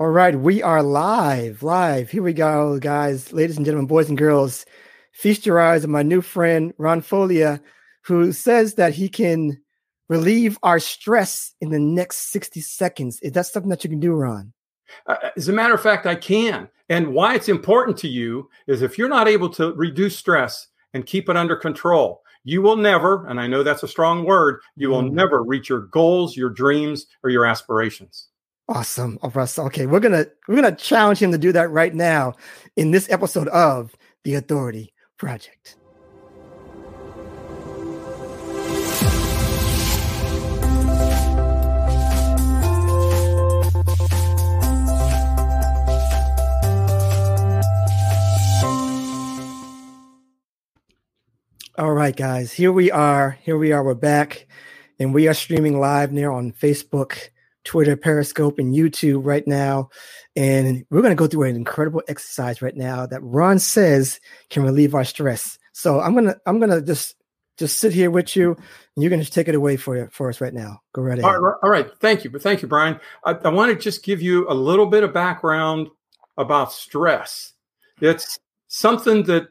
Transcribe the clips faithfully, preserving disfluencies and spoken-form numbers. All right, we are live, live. Here we go, guys, ladies and gentlemen, boys and girls. Feast your eyes on my new friend, Ron Foglia, who says that he can relieve our stress in the next sixty seconds. Is that something that you can do, Ron? Uh, as a matter of fact, I can. And why it's important to you is if you're not able to reduce stress and keep it under control, you will never, and I know that's a strong word, you will mm-hmm. never reach your goals, your dreams, or your aspirations. Awesome. Okay, we're gonna we're gonna challenge him to do that right now in this episode of The Authority Project. All right, guys, here we are. Here we are. We're back, and we are streaming live now on Facebook, Twitter, Periscope, and YouTube right now. And we're going to go through an incredible exercise right now that Ron says can relieve our stress. So I'm going to, I'm going to just, just sit here with you, and you're going to take it away for for us right now. Go right ahead. All right. All right. Thank you. But thank you, Brian. I, I want to just give you a little bit of background about stress. It's something that,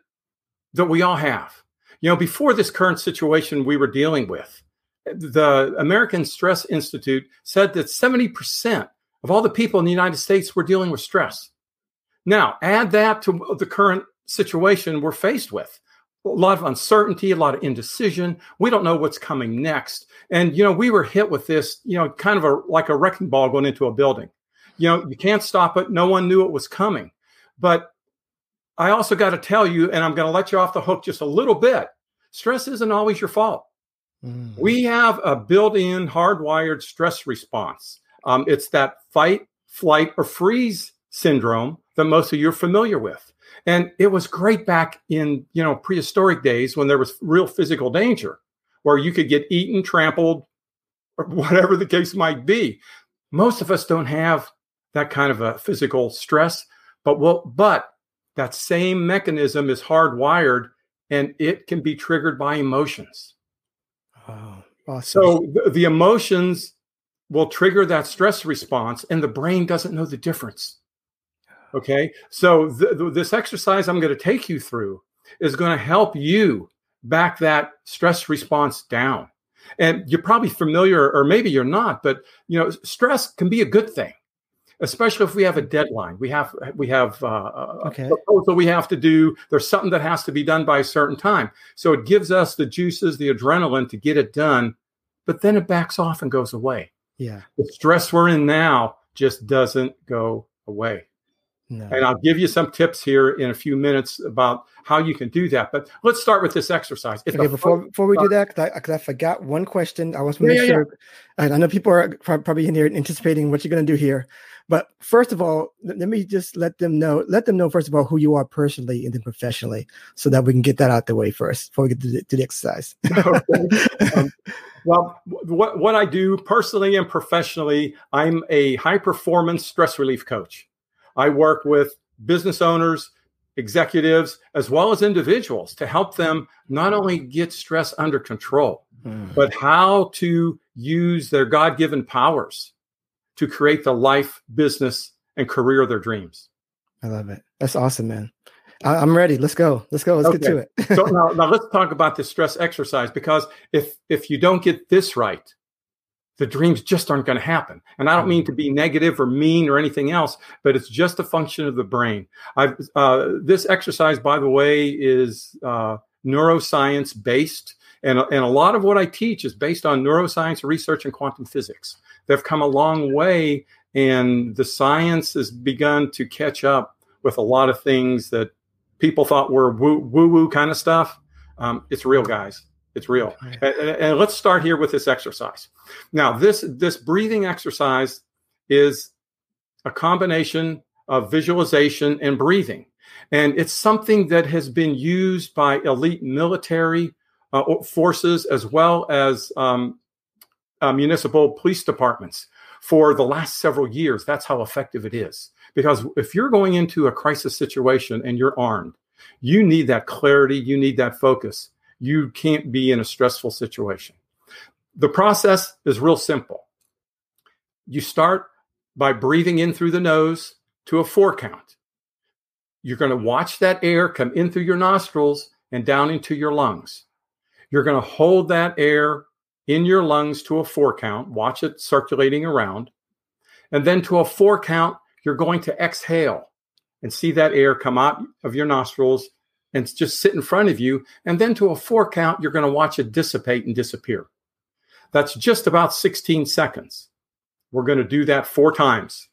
that we all have, you know, before this current situation we were dealing with. The American Stress Institute said that seventy percent of all the people in the United States were dealing with stress. Now, add that to the current situation we're faced with. A lot of uncertainty, a lot of indecision. We don't know what's coming next. And, you know, we were hit with this, you know, kind of a, like a wrecking ball going into a building. You know, you can't stop it. No one knew it was coming. But I also got to tell you, and I'm going to let you off the hook just a little bit, stress isn't always your fault. Mm. We have a built-in hardwired stress response. Um, it's that fight, flight, or freeze syndrome that most of you are familiar with. And it was great back in, you know, prehistoric days when there was real physical danger where you could get eaten, trampled, or whatever the case might be. Most of us don't have that kind of a physical stress, but we'll, but that same mechanism is hardwired, and it can be triggered by emotions. Oh, awesome. So th- the emotions will trigger that stress response, and the brain doesn't know the difference. Okay. So th- th- this exercise I'm going to take you through is going to help you back that stress response down. And you're probably familiar, or maybe you're not, but you know, stress can be a good thing, especially if we have a deadline. We have, we have uh, okay. a proposal we have to do. There's something that has to be done by a certain time. So it gives us the juices, the adrenaline to get it done, but then it backs off and goes away. Yeah. The stress we're in now just doesn't go away. No. And I'll give you some tips here in a few minutes about how you can do that. But let's start with this exercise. It's okay, before before we do that, because I, I forgot one question. I want to make yeah, yeah, sure. Yeah. I know people are probably in here anticipating what you're going to do here. But first of all, let me just let them know, let them know, first of all, who you are personally and then professionally, so that we can get that out the way first before we get to the, to the exercise. Okay. um, well, what, what I do personally and professionally, I'm a high-performance stress relief coach. I work with business owners, executives, as well as individuals to help them not only get stress under control, mm. but how to use their God-given powers to create the life, business, and career of their dreams. I love it. That's awesome, man. I- I'm ready. Let's go. Let's go. Let's okay. get to it. So now, now let's talk about this stress exercise, because if if you don't get this right, the dreams just aren't going to happen. And I don't mean to be negative or mean or anything else, but it's just a function of the brain. I've, uh, this exercise, by the way, is uh, neuroscience based. And, and a lot of what I teach is based on neuroscience research and quantum physics. They've come a long way, and the science has begun to catch up with a lot of things that people thought were woo, woo-woo kind of stuff. Um, it's real, guys. It's real. And, and let's start here with this exercise. Now, this, this breathing exercise is a combination of visualization and breathing. And it's something that has been used by elite military uh, forces, as well as um, uh, municipal police departments for the last several years. That's how effective it is. Because if you're going into a crisis situation and you're armed, you need that clarity. You need that focus. You can't be in a stressful situation. The process is real simple. You start by breathing in through the nose to a four count. You're going to watch that air come in through your nostrils and down into your lungs. You're going to hold that air in your lungs to a four count, watch it circulating around. And then to a four count, you're going to exhale and see that air come out of your nostrils and just sit in front of you. And then to a four count, you're going to watch it dissipate and disappear. That's just about sixteen seconds. We're going to do that four times.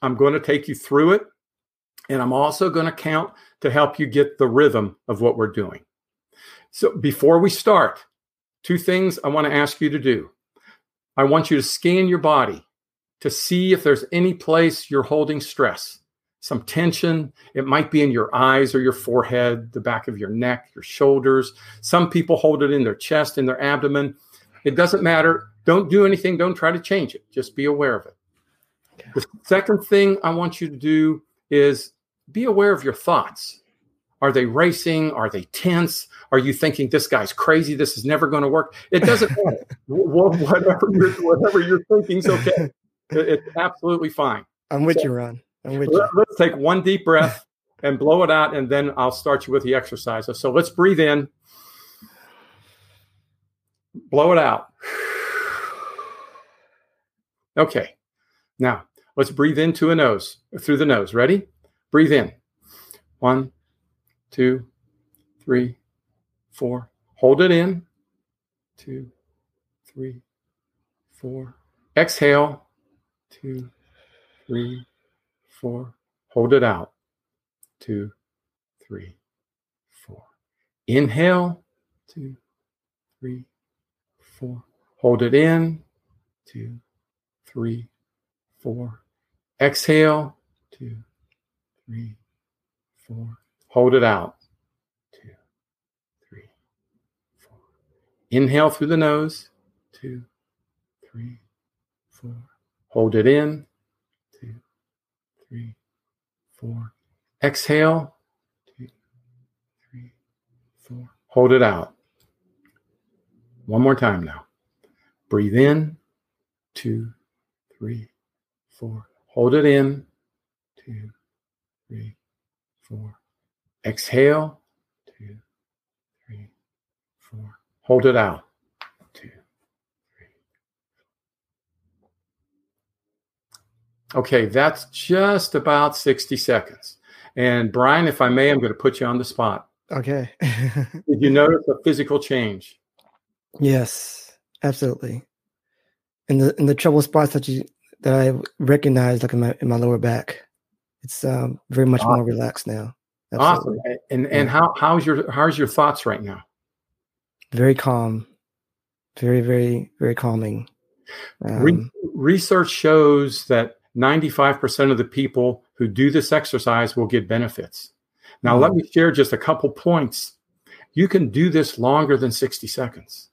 I'm going to take you through it. And I'm also going to count to help you get the rhythm of what we're doing. So before we start, two things I want to ask you to do. I want you to scan your body to see if there's any place you're holding stress, some tension. It might be in your eyes or your forehead, the back of your neck, your shoulders. Some people hold it in their chest, in their abdomen. It doesn't matter. Don't do anything. Don't try to change it. Just be aware of it. Okay. The second thing I want you to do is be aware of your thoughts. Are they racing? Are they tense? Are you thinking, this guy's crazy? This is never going to work. It doesn't matter. whatever, you're, whatever you're thinking is okay. It's absolutely fine. I'm with so, you, Ron. I'm with let's you. Let's take one deep breath and blow it out, and then I'll start you with the exercise. So let's breathe in. Blow it out. Okay. Now, let's breathe in to a nose, through the nose. Ready? Breathe in. One, two, three, four. Hold it in. Two, three, four. Exhale. Two, three, four. Hold it out. Two, three, four. Inhale. Two, three, four. Hold it in. Two, three, four. Exhale. Two, three, four. Hold it out. Two, three, four. Inhale through the nose. Two, three, four. Hold it in. Two, three, four. Exhale. Two, three, four. Hold it out. One more time now. Breathe in. Two, three, four. Hold it in. Two, three, four. Exhale. Two, three, four. Hold it out. Two, three. Okay, that's just about sixty seconds. And Brian, if I may, I'm going to put you on the spot. Okay. Did you notice a physical change? Yes, absolutely. And the and the trouble spots that you that I recognize, like in my in my lower back, it's um, very much awesome. More relaxed now. Absolutely. Awesome. And and how how's your how's your thoughts right now? Very calm, very very very calming. Um, Re- research shows that ninety-five percent of the people who do this exercise will get benefits. Now, mm-hmm. let me share just a couple points. You can do this longer than sixty seconds.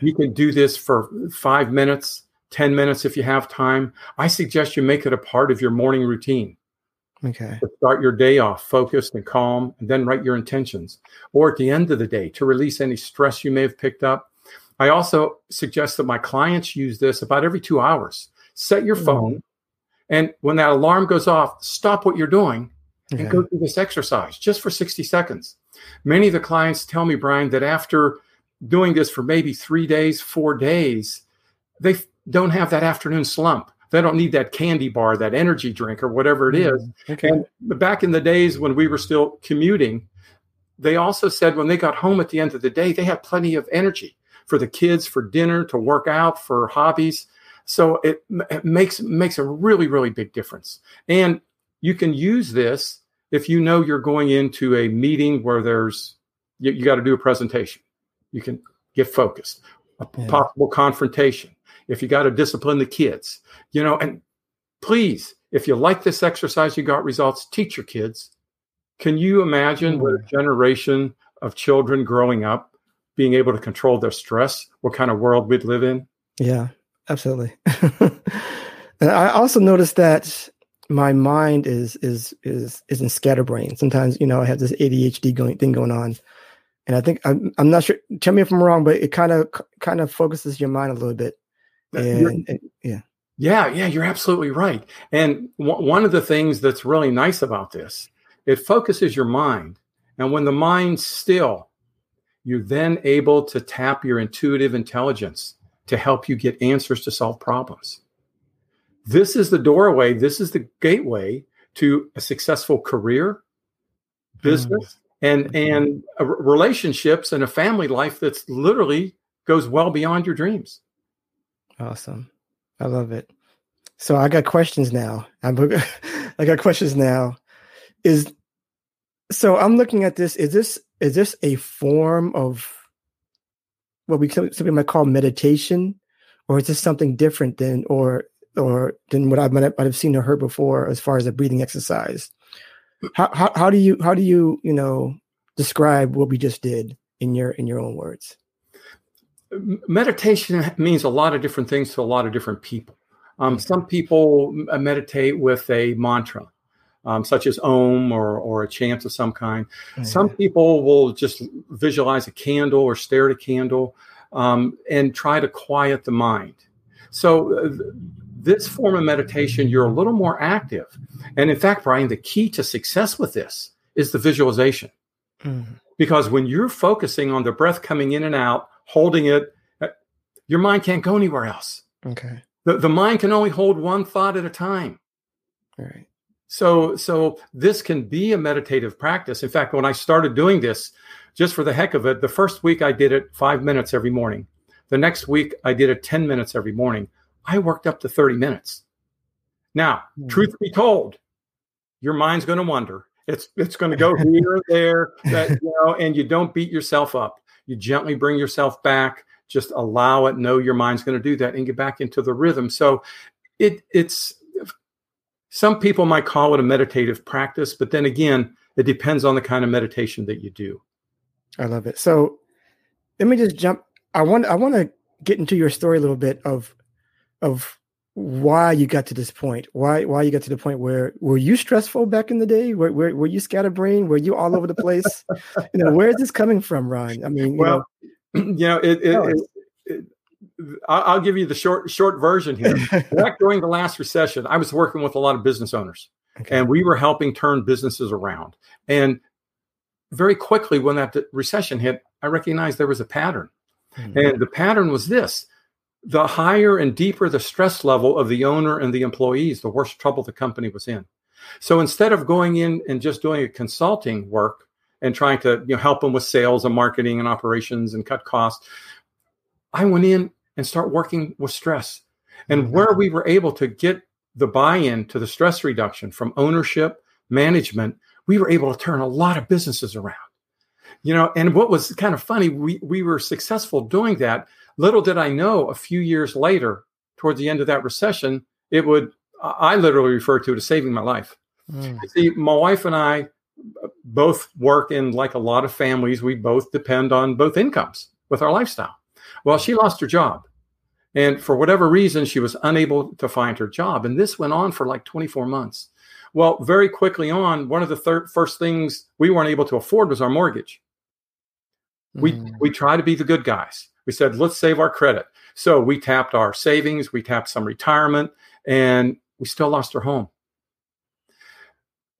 You can do this for five minutes, ten minutes if you have time. I suggest you make it a part of your morning routine. Okay. To start your day off focused and calm, and then write your intentions. Or at the end of the day, to release any stress you may have picked up. I also suggest that my clients use this about every two hours. Set your phone, mm-hmm. and when that alarm goes off, stop what you're doing and okay. go through this exercise just for sixty seconds. Many of the clients tell me, Brian, that after doing this for maybe three days, four days, they don't have that afternoon slump. They don't need that candy bar, that energy drink, or whatever it is. Okay. And back in the days when we were still commuting, they also said when they got home at the end of the day, they had plenty of energy for the kids, for dinner, to work out, for hobbies. So it, it makes makes a really, really big difference. And you can use this if you know you're going into a meeting where there's you, you got to do a presentation. You can get focused. A possible yeah. confrontation. If you got to discipline the kids, you know, and please, if you like this exercise, you got results, teach your kids. Can you imagine mm-hmm. what a generation of children growing up, being able to control their stress, what kind of world we'd live in? Yeah, absolutely. And I also noticed that my mind is, is, is, isn't scatterbrained. Sometimes, you know, I have this A D H D going thing going on. And I think I'm, I'm not sure. Tell me if I'm wrong, but it kind of kind of focuses your mind a little bit. And, and, yeah, Yeah, yeah, you're absolutely right. And w- one of the things that's really nice about this, it focuses your mind. And when the mind's still, you're then able to tap your intuitive intelligence to help you get answers to solve problems. This is the doorway. This is the gateway to a successful career, business, mm-hmm. and, and uh, relationships and a family life that's literally goes well beyond your dreams. Awesome. I love it. So I got questions now. I'm, I got questions now. Is so I'm looking at this. Is this is this a form of what we something might call meditation, or is this something different than or or than what I might have seen or heard before as far as a breathing exercise? How how, how do you how do you you know describe what we just did in your in your own words? Meditation means a lot of different things to a lot of different people. Um, some people meditate with a mantra, um, such as Om or, or a chant of some kind. Mm-hmm. Some people will just visualize a candle or stare at a candle um, and try to quiet the mind. So uh, this form of meditation, you're a little more active. And in fact, Brian, the key to success with this is the visualization. Mm-hmm. Because when you're focusing on the breath coming in and out, holding it, your mind can't go anywhere else. Okay. The, the mind can only hold one thought at a time. All right. So, so this can be a meditative practice. In fact, when I started doing this, just for the heck of it, the first week I did it five minutes every morning. The next week I did it ten minutes every morning. I worked up to thirty minutes. Now, mm-hmm. truth be told, your mind's going to wander. It's, it's going to go here or there, that, you know, and you don't beat yourself up. You gently bring yourself back, just allow it, know your mind's going to do that and get back into the rhythm. So it it's, some people might call it a meditative practice, but then again, it depends on the kind of meditation that you do. I love it. So let me just jump. I want, I want to get into your story a little bit of, of why you got to this point, why, why you got to the point where, were you stressful back in the day? Were, were, were you scatterbrained? Were you all over the place? You know, where is this coming from, Ron? I mean, you well, know, you know, it, it, no, it, it, it, I'll give you the short, short version here. Back during the last recession, I was working with a lot of business owners okay. and we were helping turn businesses around. And very quickly when that recession hit, I recognized there was a pattern mm-hmm. and the pattern was this. The higher and deeper the stress level of the owner and the employees, the worse trouble the company was in. So instead of going in and just doing a consulting work and trying to you know, help them with sales and marketing and operations and cut costs, I went in and start working with stress. And where we were able to get the buy-in to the stress reduction from ownership, management, we were able to turn a lot of businesses around. You know, and what was kind of funny, we, we were successful doing that. Little did I know a few years later, towards the end of that recession, it would, I literally refer to it as saving my life. Mm. See, my wife and I both work in, like a lot of families, we both depend on both incomes with our lifestyle. Well, she lost her job. And for whatever reason, she was unable to find her job. And this went on for like twenty-four months. Well, very quickly on, one of the thir- first things we weren't able to afford was our mortgage. We mm. we try to be the good guys. We said, let's save our credit. So we tapped our savings, we tapped some retirement, and we still lost our home.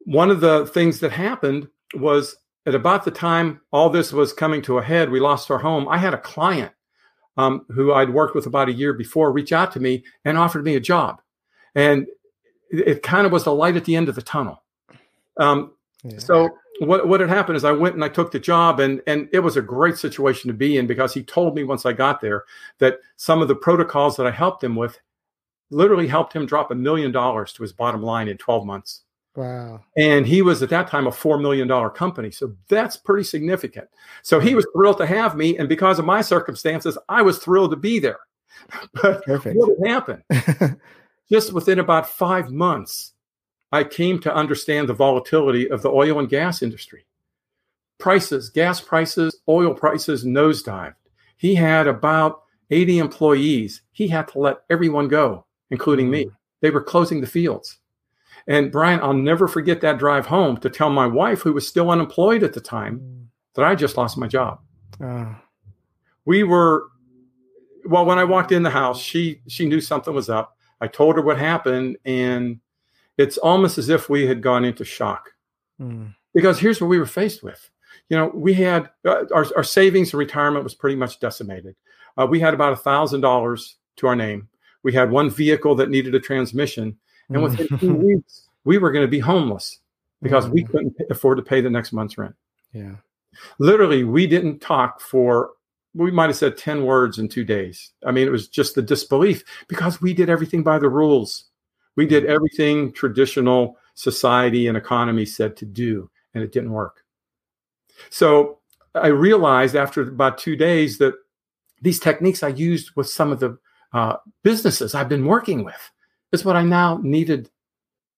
One of the things that happened was at about the time all this was coming to a head, we lost our home. I had a client um, who I'd worked with about a year before reach out to me and offered me a job. And it kind of was the light at the end of the tunnel. Um, yeah. So what, what had happened is I went and I took the job, and, and it was a great situation to be in because he told me once I got there that some of the protocols that I helped him with literally helped him drop a million dollars to his bottom line in twelve months. Wow. And he was at that time a four million dollars company. So that's pretty significant. So he was thrilled to have me. And because of my circumstances, I was thrilled to be there. But Perfect. What had happened? Just within about five months, I came to understand the volatility of the oil and gas industry. Prices, gas prices, oil prices nosedived. He had about eighty employees. He had to let everyone go, including me. They were closing the fields. And Brian, I'll never forget that drive home to tell my wife, who was still unemployed at the time, that I just lost my job. Uh. We were, well, when I walked in the house, she she knew something was up. I told her what happened, and it's almost as if we had gone into shock. Mm. Because here's what we were faced with. You know, we had uh, our, our savings and retirement was pretty much decimated. Uh, we had about one thousand dollars to our name. We had one vehicle that needed a transmission. And within two weeks, we were going to be homeless because mm. we couldn't afford to pay the next month's rent. Yeah. Literally, we didn't talk for, we might have said ten words in two days. I mean, it was just the disbelief because we did everything by the rules. We did everything traditional society and economy said to do, and it didn't work. So I realized after about two days that these techniques I used with some of the uh, businesses I've been working with is what I now needed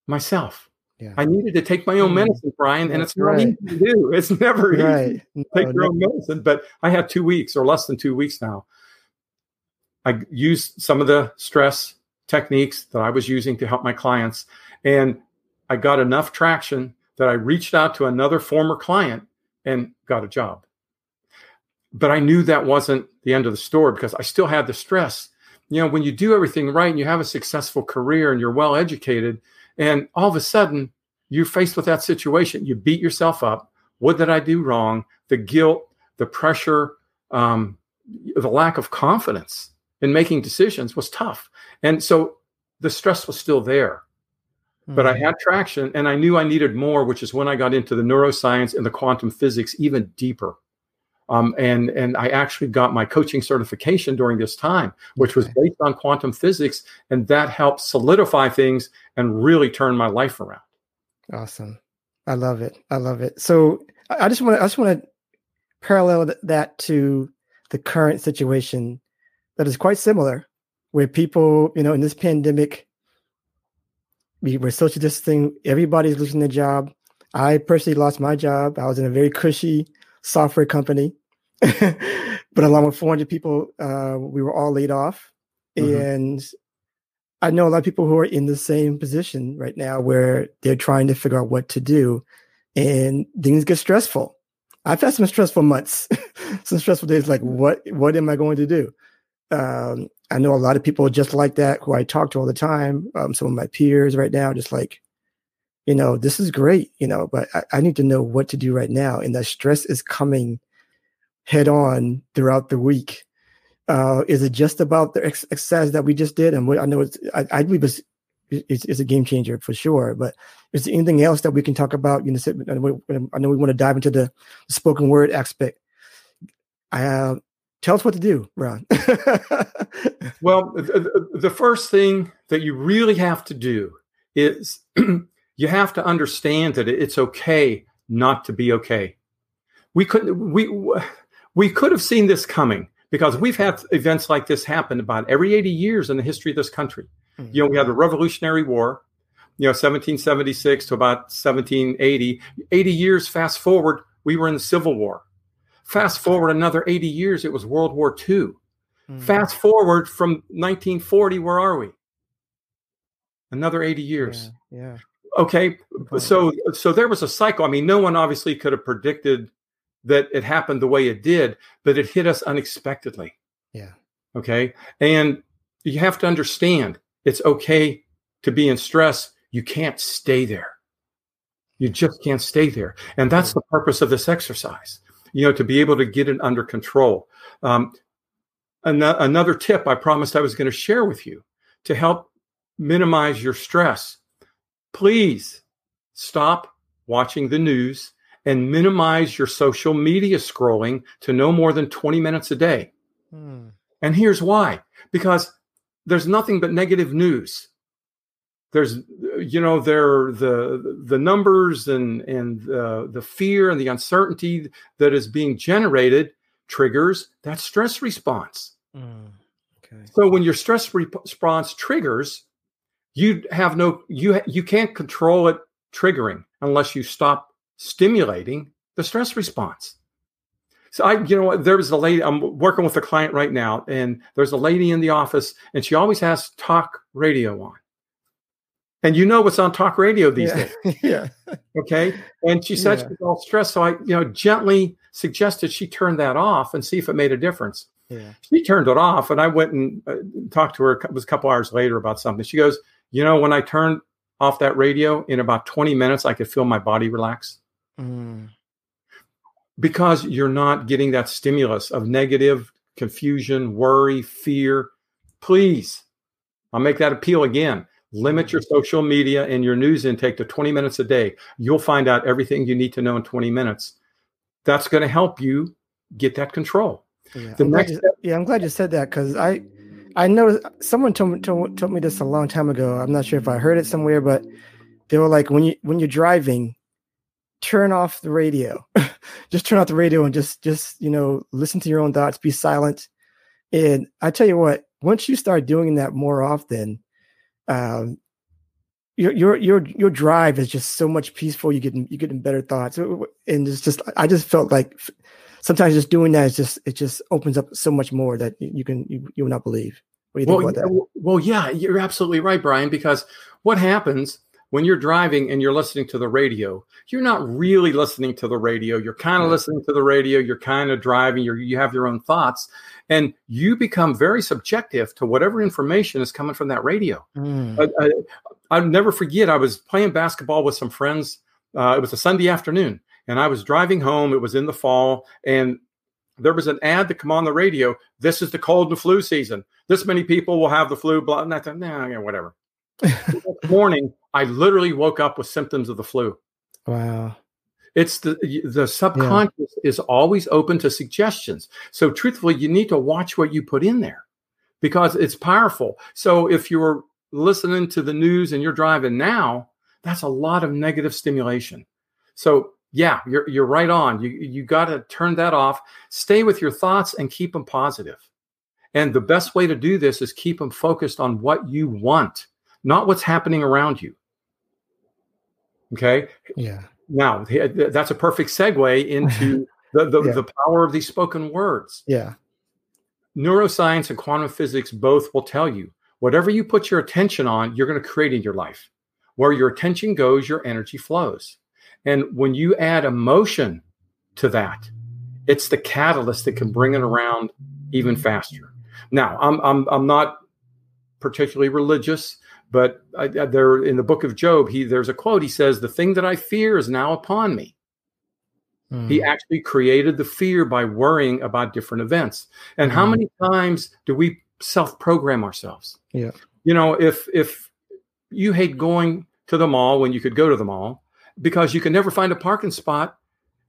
myself. Yeah. I needed to take my own medicine, Brian, That's and it's not right. easy to do. It's never right. easy to take no, your no. own medicine. But I had two weeks or less than two weeks now. I used some of the stress techniques that I was using to help my clients. And I got enough traction that I reached out to another former client and got a job. But I knew that wasn't the end of the story because I still had the stress. You know, when you do everything right and you have a successful career and you're well-educated, and all of a sudden, you're faced with that situation. You beat yourself up. What did I do wrong? The guilt, the pressure, um, the lack of confidence in making decisions was tough. And so the stress was still there. Mm-hmm. But I had traction, and I knew I needed more, which is when I got into the neuroscience and the quantum physics even deeper. Um, and, and I actually got my coaching certification during this time, which was based on quantum physics. And that helped solidify things and really turn my life around. Awesome. I love it. I love it. So I just want to, I just want to parallel that to the current situation that is quite similar where people, you know, in this pandemic, we were social distancing, everybody's losing their job. I personally lost my job. I was in a very cushy software company. But along with four hundred people, uh, we were all laid off. Mm-hmm. And I know a lot of people who are in the same position right now where they're trying to figure out what to do and things get stressful. I've had some stressful months, some stressful days, like what, what am I going to do? Um, I know a lot of people just like that who I talk to all the time. Um, some of my peers right now, just like, you know, this is great, you know, but I, I need to know what to do right now. And that stress is coming head on throughout the week. Uh, is it just about the ex- exercise that we just did? And what I know it's, I, I believe it's, it's, it's a game changer for sure, but is there anything else that we can talk about? You know, I know we want to dive into the spoken word aspect. Uh, tell us what to do, Ron. Well, the, the first thing that you really have to do is... You have to understand that it's okay not to be okay. We couldn't, we, we could have seen this coming because we've had events like this happen about every eighty years in the history of this country. Mm-hmm. You know, we had the Revolutionary War, you know, seventeen seventy-six to about seventeen eighty, eighty years fast forward, we were in the Civil War. Fast forward another eighty years, it was World War Two. Mm-hmm. Fast forward from nineteen forty, where are we? Another eighty years. Yeah. yeah. Okay, so so there was a cycle. I mean, no one obviously could have predicted that it happened the way it did, but it hit us unexpectedly. Yeah. Okay, and you have to understand it's okay to be in stress. You can't stay there. You just can't stay there. And that's the purpose of this exercise, you know, to be able to get it under control. Um, an- another tip I promised I was going to share with you to help minimize your stress. Please stop watching the news and minimize your social media scrolling to no more than twenty minutes a day. Hmm. And here's why. Because there's nothing but negative news. There's, you know, there the the numbers and, and uh, the fear and the uncertainty that is being generated triggers that stress response. Hmm. Okay. So when your stress re- response triggers, You have no, you, you can't control it triggering unless you stop stimulating the stress response. So I, you know, there was a lady, I'm working with a client right now, and there's a lady in the office, and she always has talk radio on. And you know what's on talk radio these yeah. days. yeah. Okay. And she said yeah. she was all stressed. So I, you know, gently suggested she turn that off and see if it made a difference. Yeah. She turned it off, and I went and uh, talked to her. It was a couple hours later about something. She goes, you know, when I turned off that radio, in about twenty minutes, I could feel my body relax. Mm. Because you're not getting that stimulus of negative confusion, worry, fear. Please, I'll make that appeal again. Limit your social media and your news intake to twenty minutes a day. You'll find out everything you need to know in twenty minutes. That's going to help you get that control. Yeah, the I'm, next glad you, step- yeah I'm glad you said that, because I I noticed someone told me, told, told me this a long time ago. I'm not sure if I heard it somewhere, but they were like, when you when you're driving, turn off the radio. Just turn off the radio and just just you know listen to your own thoughts. Be silent. And I tell you what, once you start doing that more often, Um, your, your, your, your drive is just so much peaceful. You get, you get better thoughts. And it's just, I just felt like sometimes just doing that is just, it just opens up so much more that you can, you, you will not believe. What do you well, think about that? Well, yeah, you're absolutely right, Brian, because what happens when you're driving and you're listening to the radio, you're not really listening to the radio. You're kind of yeah. listening to the radio. You're kind of driving. You're, you have your own thoughts, and you become very subjective to whatever information is coming from that radio. Mm. I, I, I'll never forget. I was playing basketball with some friends. Uh, it was a Sunday afternoon, and I was driving home. It was in the fall, and there was an ad that come on the radio. This is the cold and flu season. This many people will have the flu. Blah. And I thought, nah, yeah, whatever. Morning, I literally woke up with symptoms of the flu. Wow. It's the the subconscious yeah. is always open to suggestions. So truthfully, you need to watch what you put in there, because it's powerful. So if you're listening to the news and you're driving now, that's a lot of negative stimulation. So yeah, you're you're right on. You you got to turn that off. Stay with your thoughts and keep them positive. And the best way to do this is keep them focused on what you want, not what's happening around you. Okay? Yeah. Now, that's a perfect segue into the, the, yeah. the power of these spoken words. Yeah. Neuroscience and quantum physics both will tell you, whatever you put your attention on, you're going to create in your life. Where your attention goes, your energy flows. And when you add emotion to that, it's the catalyst that can bring it around even faster. Now, I'm I'm I'm not particularly religious, but I, there, in the book of Job, he there's a quote. He says, "The thing that I fear is now upon me." Mm. He actually created the fear by worrying about different events. And mm. how many times do we self-program ourselves? Yeah, you know, if if you hate going to the mall when you could go to the mall because you can never find a parking spot,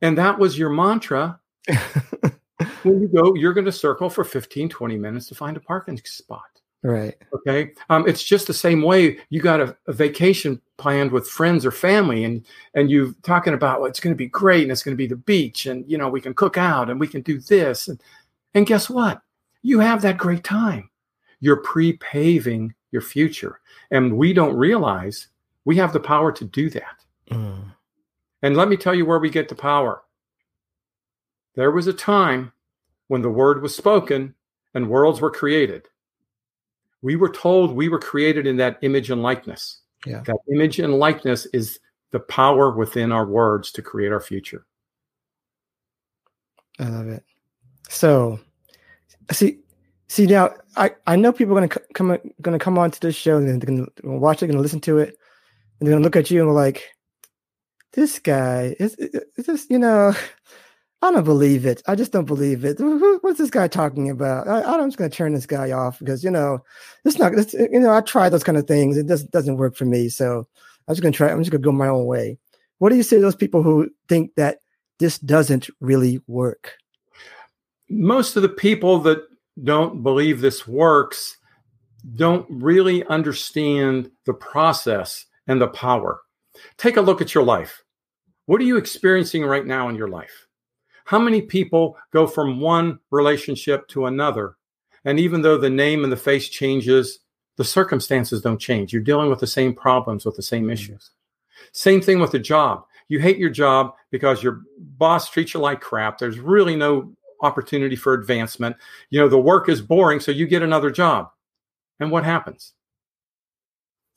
and that was your mantra, when you go, you're going to circle for fifteen, twenty minutes to find a parking spot. Right. Okay. Um, it's just the same way you got a, a vacation planned with friends or family, and and you're talking about, well, it's going to be great, and it's going to be the beach, and you know we can cook out, and we can do this, and and guess what? You have that great time. You're pre-paving your future, and we don't realize we have the power to do that. Mm. And let me tell you where we get the power. There was a time when the word was spoken and worlds were created. We were told we were created in that image and likeness. Yeah. That image and likeness is the power within our words to create our future. I love it. So, see, see now, I, I know people are going to come going to come on to this show, and they're going to watch it, going to listen to it, and they're going to look at you and be like, "This guy is, is this, you know." I don't believe it. I just don't believe it. What's this guy talking about? I, I'm just going to turn this guy off because, you know, it's not, it's, you know, I try those kind of things. It doesn't, doesn't work for me. So I'm just going to try. I'm just going to go my own way. What do you say to those people who think that this doesn't really work? Most of the people that don't believe this works don't really understand the process and the power. Take a look at your life. What are you experiencing right now in your life? How many people go from one relationship to another? And even though the name and the face changes, the circumstances don't change. You're dealing with the same problems, with the same issues. Same thing with the job. You hate your job because your boss treats you like crap. There's really no opportunity for advancement. You know, the work is boring, so you get another job. And what happens?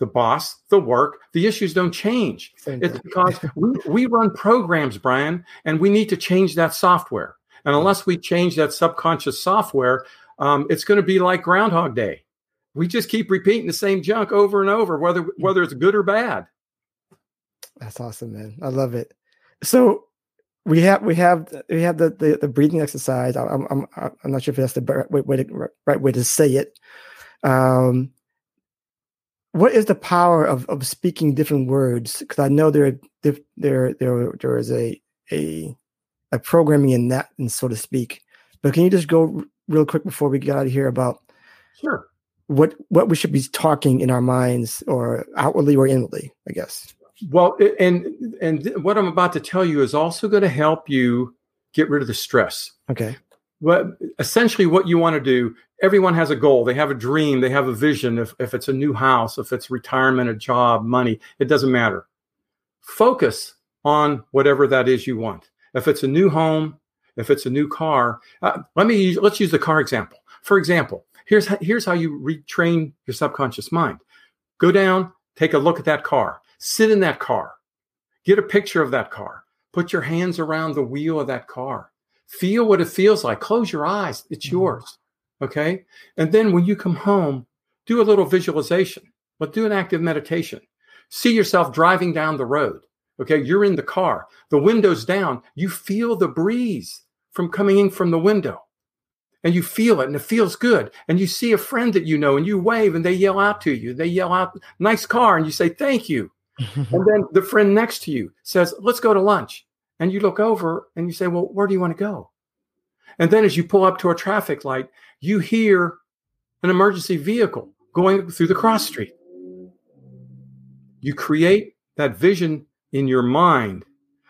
The boss, the work, the issues don't change. It's because we, we run programs, Brian, and we need to change that software. And unless we change that subconscious software, um, it's going to be like Groundhog Day. We just keep repeating the same junk over and over, whether whether it's good or bad. That's awesome, man. I love it. So we have we have we have the the, the breathing exercise. I'm I'm I'm not sure if that's the right way to, right way to say it. Um, what is the power of of speaking different words? Because I know there there there there is a a a programming in that, and so to speak. But can you just go real quick before we get out of here about sure. what what we should be talking in our minds, or outwardly or inwardly, I guess. Well, and and what I'm about to tell you is also going to help you get rid of the stress. Okay. Well, essentially what you want to do, everyone has a goal. They have a dream. They have a vision. If, if it's a new house, if it's retirement, a job, money, it doesn't matter. Focus on whatever that is you want. If it's a new home, if it's a new car, uh, let me use, let's use the car example. For example, Here's here's how you retrain your subconscious mind. Go down, take a look at that car, sit in that car, get a picture of that car, put your hands around the wheel of that car, feel what it feels like. Close your eyes. It's yours. Okay. And then when you come home, do a little visualization, but do an active meditation. See yourself driving down the road. Okay. You're in the car, the window's down. You feel the breeze from coming in from the window. And you feel it, and it feels good. And you see a friend that you know, and you wave, and they yell out to you. They yell out, nice car, and you say, thank you. And then the friend next to you says, let's go to lunch. And you look over, and you say, well, where do you want to go? And then as you pull up to a traffic light, you hear an emergency vehicle going through the cross street. You create that vision in your mind,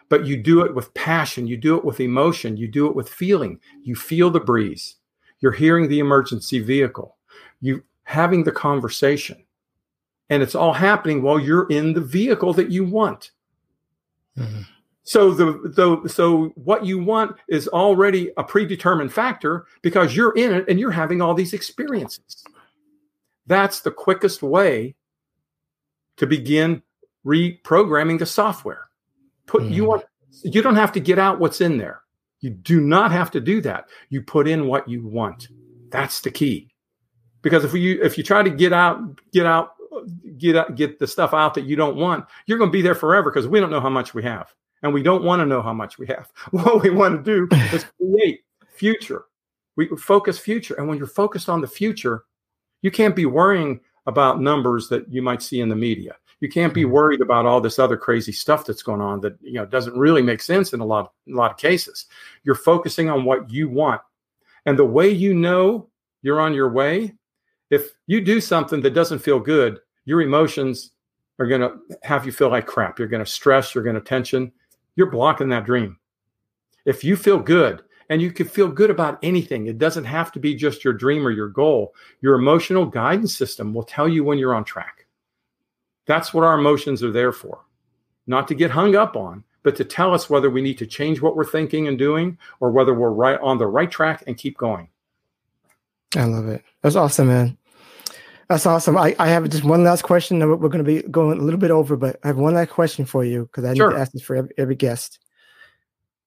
but you do it with passion. You do it with emotion. You do it with feeling. You feel the breeze. You're hearing the emergency vehicle. You having the conversation. And it's all happening while you're in the vehicle that you want. Mm-hmm. So the, the so what you want is already a predetermined factor because you're in it and you're having all these experiences. That's the quickest way to begin reprogramming the software. Put mm. you want you don't have to get out what's in there. You do not have to do that. You put in what you want. That's the key. Because if you if you try to get out, get out, get out, get the stuff out that you don't want, you're going to be there forever because we don't know how much we have. And we don't want to know how much we have. What we want to do is create future. We focus future. And when you're focused on the future, you can't be worrying about numbers that you might see in the media. You can't be worried about all this other crazy stuff that's going on that, you know, doesn't really make sense in a lot, a lot of cases. You're focusing on what you want. And the way you know you're on your way, if you do something that doesn't feel good, your emotions are going to have you feel like crap. You're going to stress. You're going to tension. You're blocking that dream. If you feel good, and you can feel good about anything, it doesn't have to be just your dream or your goal. Your emotional guidance system will tell you when you're on track. That's what our emotions are there for, not to get hung up on, but to tell us whether we need to change what we're thinking and doing or whether we're right on the right track and keep going. I love it. That's awesome, man. That's awesome. I, I have just one last question. We're going to be going a little bit over, but I have one last question for you because I sure. need to ask this for every, every guest.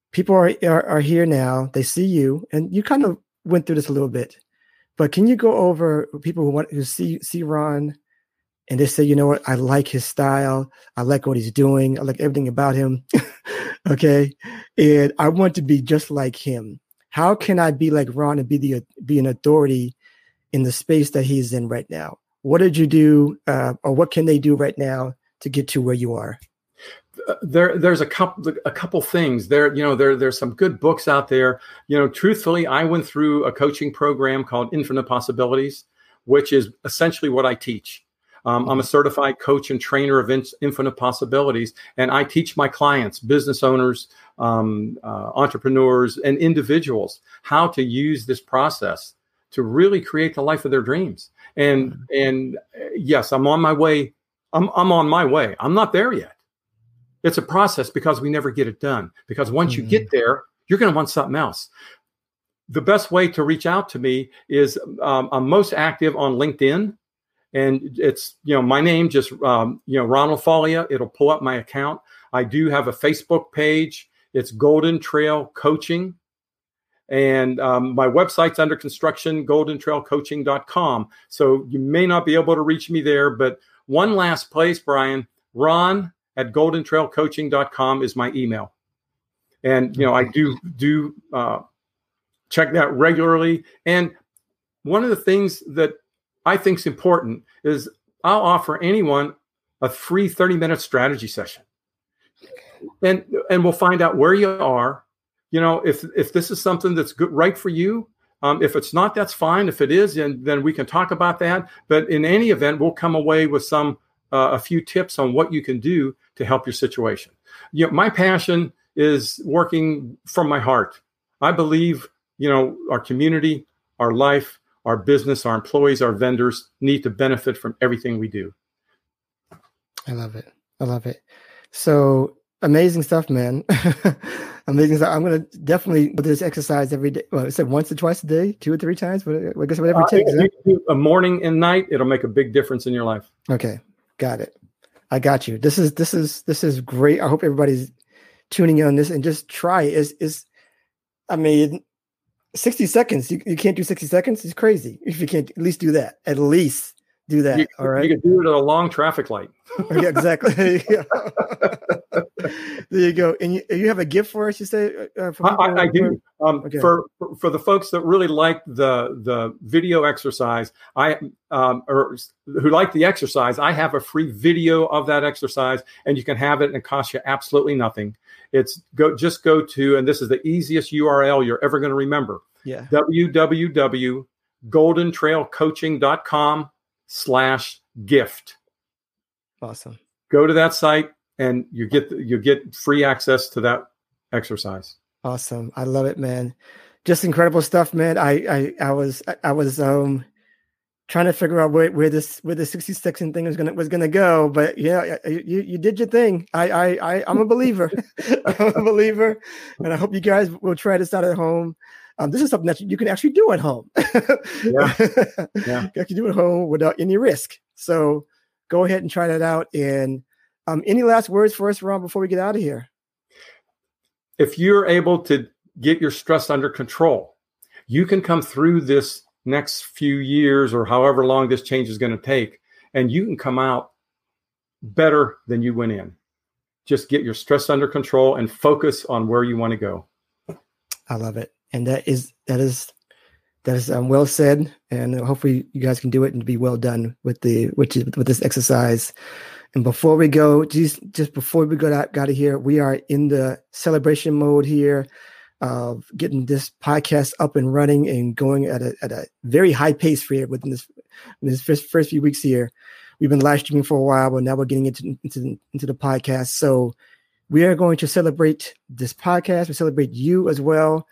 People are, are, are here now. They see you, and you kind of went through this a little bit, but can you go over people who want who see see Ron? And they say, you know what? I like his style. I like what he's doing. I like everything about him. Okay. And I want to be just like him. How can I be like Ron and be the, be an authority in the space that he's in right now? What did you do? Uh, or what can they do right now to get to where you are? There, there's a couple, a couple things there. You know, there, there's some good books out there. You know, truthfully, I went through a coaching program called Infinite Possibilities, which is essentially what I teach. Um, I'm a certified coach and trainer of in- Infinite Possibilities, and I teach my clients, business owners, um, uh, entrepreneurs, and individuals how to use this process to really create the life of their dreams. And mm-hmm. and uh, yes, I'm on my way. I'm I'm on my way. I'm not there yet. It's a process because we never get it done. Because once mm-hmm. you get there, you're going to want something else. The best way to reach out to me is um, I'm most active on LinkedIn. And it's, you know, my name, just, um, you know, Ronald Foglia. It'll pull up my account. I do have a Facebook page. It's Golden Trail Coaching. And um, my website's under construction, golden trail coaching dot com. So you may not be able to reach me there, but one last place, Brian, ron at golden trail coaching dot com is my email. And, you know, I do, do uh, check that regularly. And one of the things that I think is important is I'll offer anyone a free thirty minute strategy session. And, and we'll find out where you are. You know, if if this is something that's good, right for you, um, if it's not, that's fine. If it is, then, then we can talk about that. But in any event, we'll come away with some uh, a few tips on what you can do to help your situation. You know, my passion is working from my heart. I believe, you know, our community, our life, our business, our employees, our vendors need to benefit from everything we do. I love it. I love it. So amazing stuff, man. Amazing. So I'm going to definitely do this exercise every day. Well, I said once or twice a day, two or three times, but I guess whatever it takes. Uh, it, it, a morning and night, it'll make a big difference in your life. Okay. Got it. I got you. This is, this is, this is great. I hope everybody's tuning in on this and just try it. It's, it's I mean, sixty seconds. You, you can't do sixty seconds. It's crazy. If you can't at least do that, at least do that. You, all right. You can do it at a long traffic light. Yeah, exactly. Yeah. There you go. And you, you have a gift for us, you say? Uh, for I, I, I do. Um, okay. For for the folks that really like the the video exercise, I um, or who like the exercise, I have a free video of that exercise, and you can have it, and it costs you absolutely nothing. It's go just go to, and this is the easiest U R L you're ever going to remember. Yeah. w w w dot golden trail coaching dot com slash gift. Awesome. Go to that site and you get you get free access to that exercise. Awesome. I love it, man. Just incredible stuff, man. I I, I was I was um trying to figure out where, where this where the sixty second thing was gonna was gonna go, but yeah, you you did your thing. I I, I I'm a believer. I'm a believer, and I hope you guys will try this out at home. Um, this is something that you can actually do at home. Yeah. Yeah. You can do it at home without any risk. So go ahead and try that out. And um, any last words for us, Ron, before we get out of here? If you're able to get your stress under control, you can come through this next few years or however long this change is going to take, and you can come out better than you went in. Just get your stress under control and focus on where you want to go. I love it. And that is, that is, that is um, well said, and hopefully you guys can do it and be well done with the with, with this exercise. And before we go, just just before we go out, out of here, we are in the celebration mode here of getting this podcast up and running and going at a at a very high pace for here within this in this first first few weeks here. We've been live streaming for a while, but now we're getting into into, into the podcast. So we are going to celebrate this podcast. We celebrate you as well.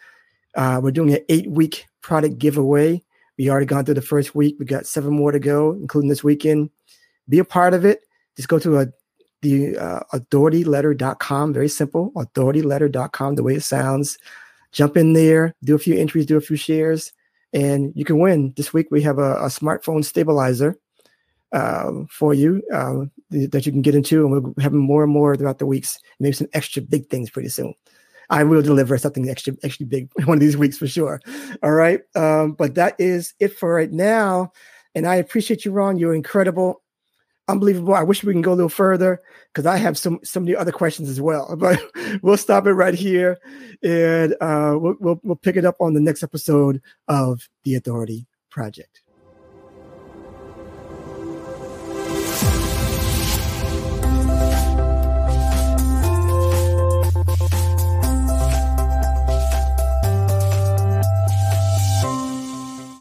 Uh, we're doing an eight-week product giveaway. We already gone through the first week. We got seven more to go, including this weekend. Be a part of it. Just go to a, the uh, authority letter dot com. Very simple, authority letter dot com, the way it sounds. Jump in there, do a few entries, do a few shares, and you can win. This week we have a, a smartphone stabilizer um, for you uh, that you can get into, and we'll have more and more throughout the weeks. Maybe some extra big things pretty soon. I will deliver something extra, extra big one of these weeks for sure. All right. Um, but that is it for right now. And I appreciate you, Ron. You're incredible. Unbelievable. I wish we can go a little further because I have some, so many other questions as well, but we'll stop it right here. And uh, we'll, we'll, we'll pick it up on the next episode of The Authority Project.